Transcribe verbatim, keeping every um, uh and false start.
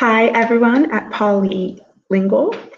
Hi, everyone at Polylingual.